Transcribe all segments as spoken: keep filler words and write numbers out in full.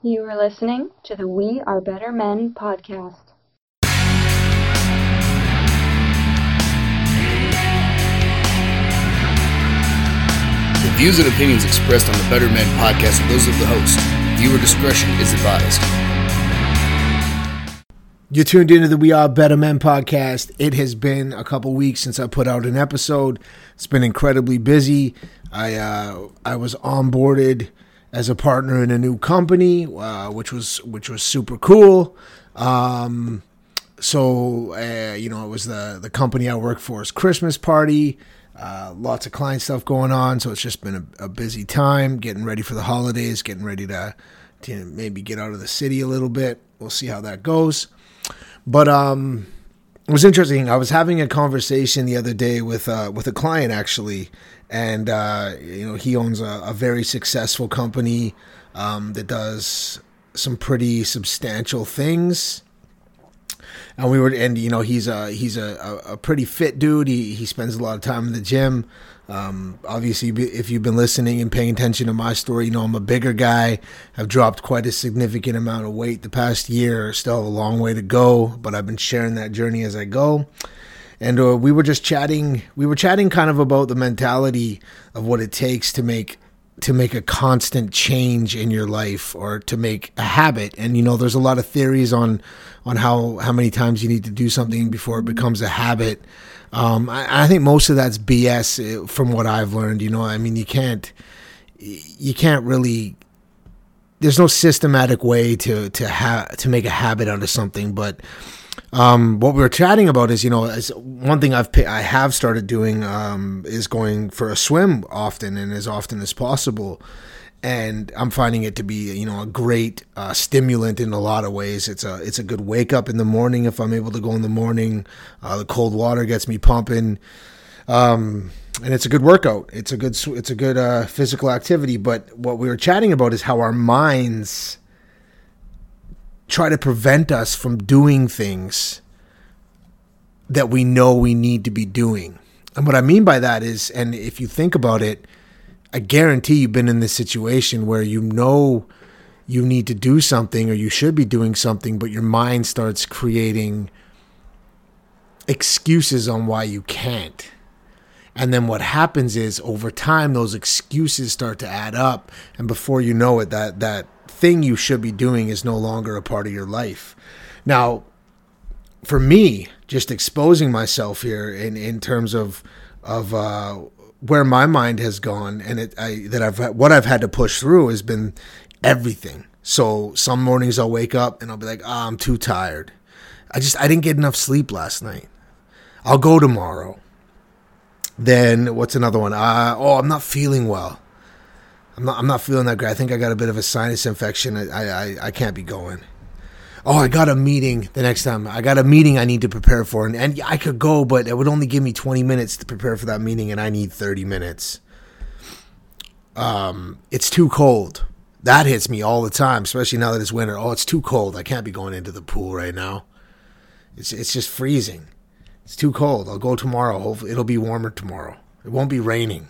You are listening to the We Are Better Men podcast. The views and opinions expressed on the Better Men podcast are those of the host. Viewer discretion is advised. You're tuned into the We Are Better Men podcast. It has been a couple weeks since I put out an episode. It's been incredibly busy. I uh, I was onboarded as a partner in a new company, uh, which was which was super cool. Um, so uh, you know, it was the the company I work for's Christmas party. Uh, lots of client stuff going on, so it's just been a, a busy time. Getting ready for the holidays. Getting ready to to maybe get out of the city a little bit. We'll see how that goes. But um, it was interesting. I was having a conversation the other day with uh, with a client actually. And, uh, you know, he owns a, a very successful company um, that does some pretty substantial things. And we were, and, you know, he's a, he's a, a pretty fit dude. He, he spends a lot of time in the gym. Um, obviously, if you've been listening and paying attention to my story, you know, I'm a bigger guy. I've dropped quite a significant amount of weight the past year. Still have a long way to go, but I've been sharing that journey as I go. And uh, we were just chatting, we were chatting kind of about the mentality of what it takes to make to make a constant change in your life or to make a habit. And, you know, there's a lot of theories on on how, how many times you need to do something before it becomes a habit. Um, I, I think most of that's B S from what I've learned. You know, I mean, you can't, you can't really, there's no systematic way to, to, ha- to make a habit out of something, but Um, what we were chatting about is, you know, as one thing I've I have started doing um, is going for a swim often and as often as possible, and I'm finding it to be, you know, a great uh, stimulant in a lot of ways. It's a it's a good wake up in the morning if I'm able to go in the morning. Uh, the cold water gets me pumping, um, and it's a good workout. It's a good it's a good uh, physical activity. But what we were chatting about is how our minds try to prevent us from doing things that we know we need to be doing. And what I mean by that is, and if you think about it, I guarantee you've been in this situation where you know you need to do something or you should be doing something, but your mind starts creating excuses on why you can't. And then what happens is over time, those excuses start to add up. And before you know it, that, that, thing you should be doing is no longer a part of your life. Now, for me, just exposing myself here in, in terms of of uh, where my mind has gone and it I, that I've what I've had to push through has been everything. So some mornings I'll wake up and I'll be like, ah, oh, I'm too tired. I just I didn't get enough sleep last night. I'll go tomorrow. Then what's another one? Uh, oh, I'm not feeling well. I'm not, I'm not feeling that great. I think I got a bit of a sinus infection. I, I, I can't be going. Oh, I got a meeting the next time. I got a meeting I need to prepare for. And, and I could go, but it would only give me twenty minutes to prepare for that meeting, and I need thirty minutes. Um, it's too cold. That hits me all the time, especially now that it's winter. Oh, it's too cold. I can't be going into the pool right now. It's, it's just freezing. It's too cold. I'll go tomorrow. Hopefully, it'll be warmer tomorrow. It won't be raining.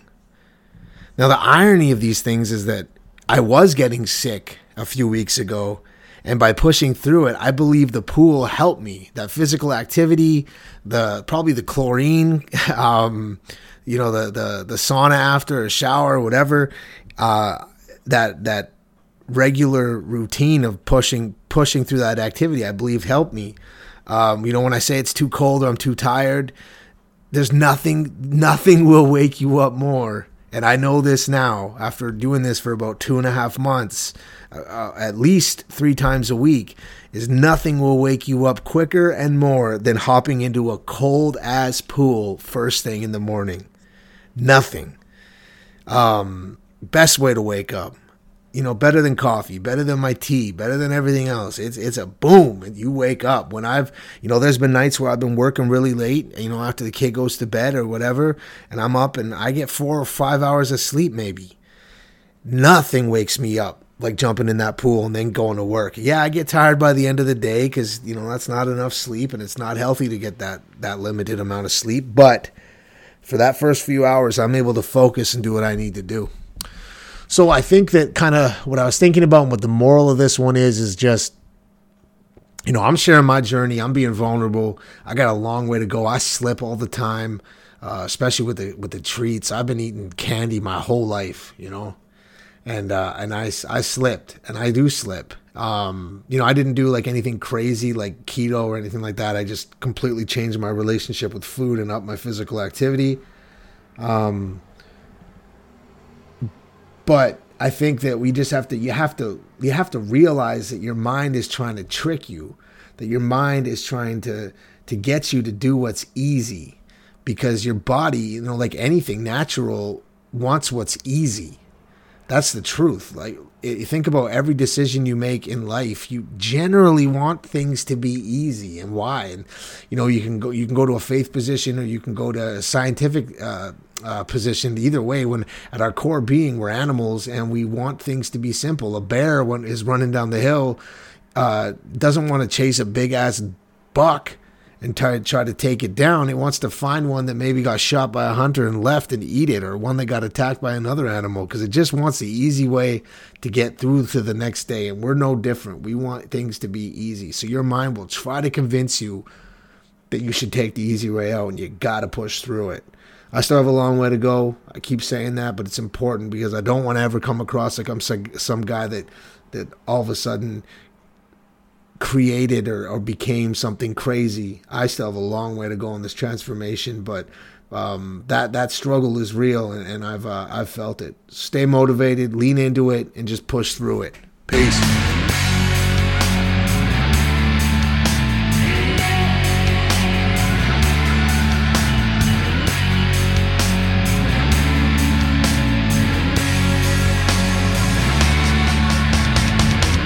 Now, the irony of these things is that I was getting sick a few weeks ago, and by pushing through it, I believe the pool helped me. That physical activity, the probably the chlorine, um, you know, the, the, the sauna after a shower, whatever, uh, that that regular routine of pushing pushing through that activity, I believe helped me. Um, you know, when I say it's too cold or I'm too tired, there's nothing nothing will wake you up more. And I know this now, after doing this for about two and a half months, uh, at least three times a week, is nothing will wake you up quicker and more than hopping into a cold-ass pool first thing in the morning. Nothing. Um, best way to wake up. You know, better than coffee, better than my tea, better than everything else. It's it's a boom, and you wake up. When I've, you know, there's been nights where I've been working really late, you know, after the kid goes to bed or whatever, and I'm up and I get four or five hours of sleep maybe. Nothing wakes me up like jumping in that pool and then going to work. Yeah, I get tired by the end of the day because, you know, that's not enough sleep and it's not healthy to get that that limited amount of sleep. But for that first few hours, I'm able to focus and do what I need to do. So I think that kind of what I was thinking about and what the moral of this one is, is just, you know, I'm sharing my journey. I'm being vulnerable. I got a long way to go. I slip all the time, uh, especially with the with the treats. I've been eating candy my whole life, you know, and uh, and I, I slipped, and I do slip. Um, you know, I didn't do like anything crazy like keto or anything like that. I just completely changed my relationship with food and up my physical activity. Um, but I think that we just have to, you have to, you have to realize that your mind is trying to trick you, that your mind is trying to, to get you to do what's easy, because your body, you know, like anything natural, wants what's easy. That's the truth. Like, you think about every decision you make in life, you generally want things to be easy. And why? And, you know, you can go, you can go to a faith position, or you can go to a scientific, uh, Uh, positioned either way, when at our core being we're animals and we want things to be simple. A bear, when is running down the hill, uh, doesn't want to chase a big ass buck and try, try to take it down. It wants to find one that maybe got shot by a hunter and left and eat it, or one that got attacked by another animal, because it just wants the easy way to get through to the next day. And we're no different. We want things to be easy. So your mind will try to convince you that you should take the easy way out, and you got to push through it. I still have a long way to go. I keep saying that, but it's important, because I don't want to ever come across like I'm some guy that, that all of a sudden created or, or became something crazy. I still have a long way to go in this transformation, but um, that that struggle is real, and, and I've uh, I've felt it. Stay motivated, lean into it, and just push through it. Peace.